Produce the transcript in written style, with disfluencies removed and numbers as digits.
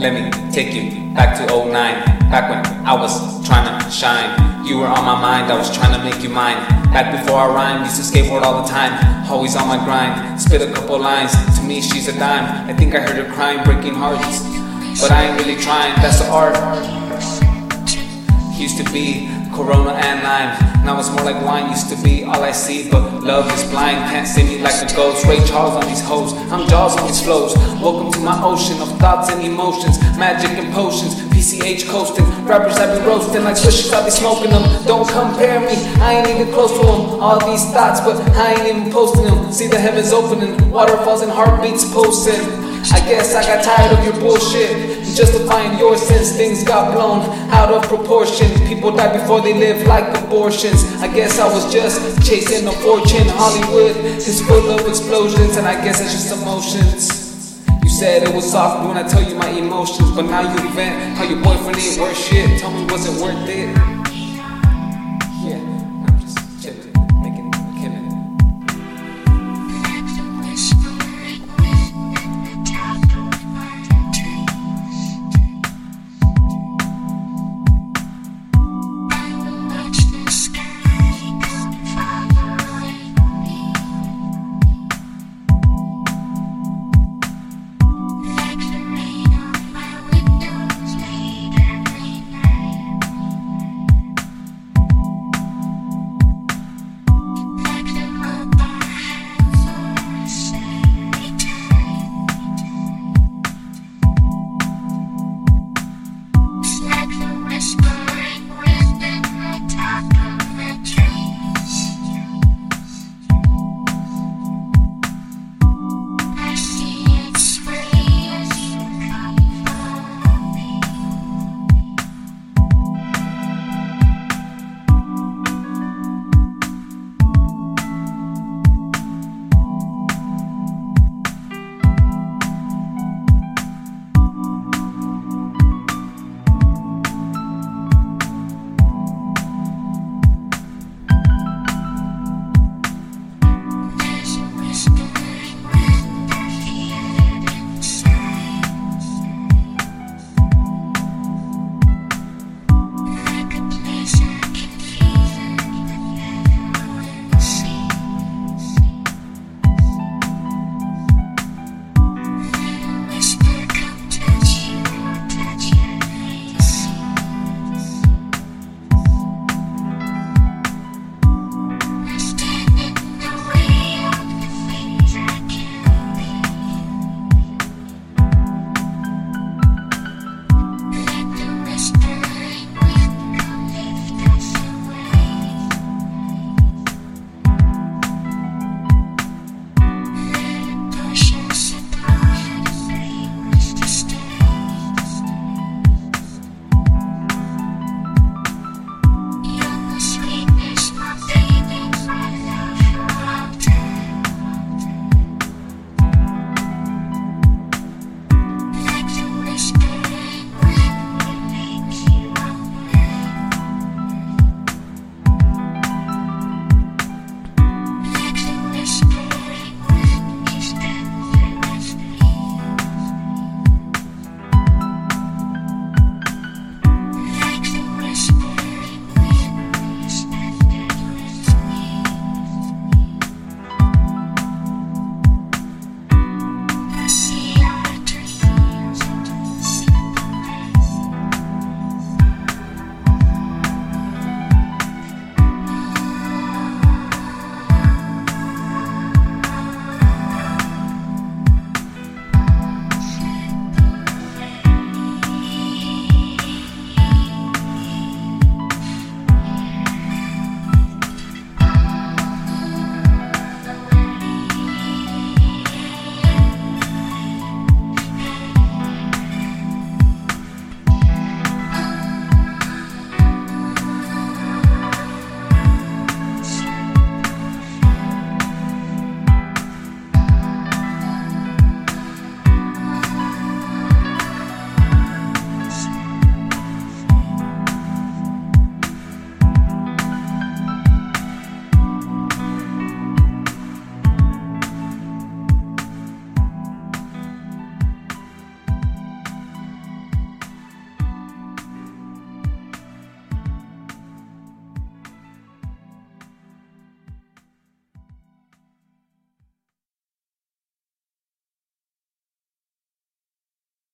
Let me take you back to 09, back when I was trying to shine. You were on my mind, I was trying to make you mine. Back before I rhymed, used to skateboard all the time, always on my grind. Spit a couple lines, to me she's a dime. I think I heard her crying, breaking hearts, but I ain't really trying, that's the art. Used to be Corona and lime, now it's more like wine. Used to be all I see, but love is blind. Can't see me like a ghost. Ray Charles on these hoes, I'm Jaws on these flows. Welcome to my ocean of thoughts and emotions, magic and potions. PCH coasting, rappers I be roasting like swishers, I be smoking them. Don't compare me, I ain't even close to them. All these thoughts, but I ain't even posting them. See the heavens opening, waterfalls and heartbeats pulsing. I guess I got tired of your bullshit, justifying your sins. Things got blown out of proportion. People die before they live like abortions. I guess I was just chasing a fortune. Hollywood is full of explosions, and I guess it's just emotions. You said it was soft when I tell you my emotions, but now you vent how your boyfriend ain't worth shit. Tell me was it worth it?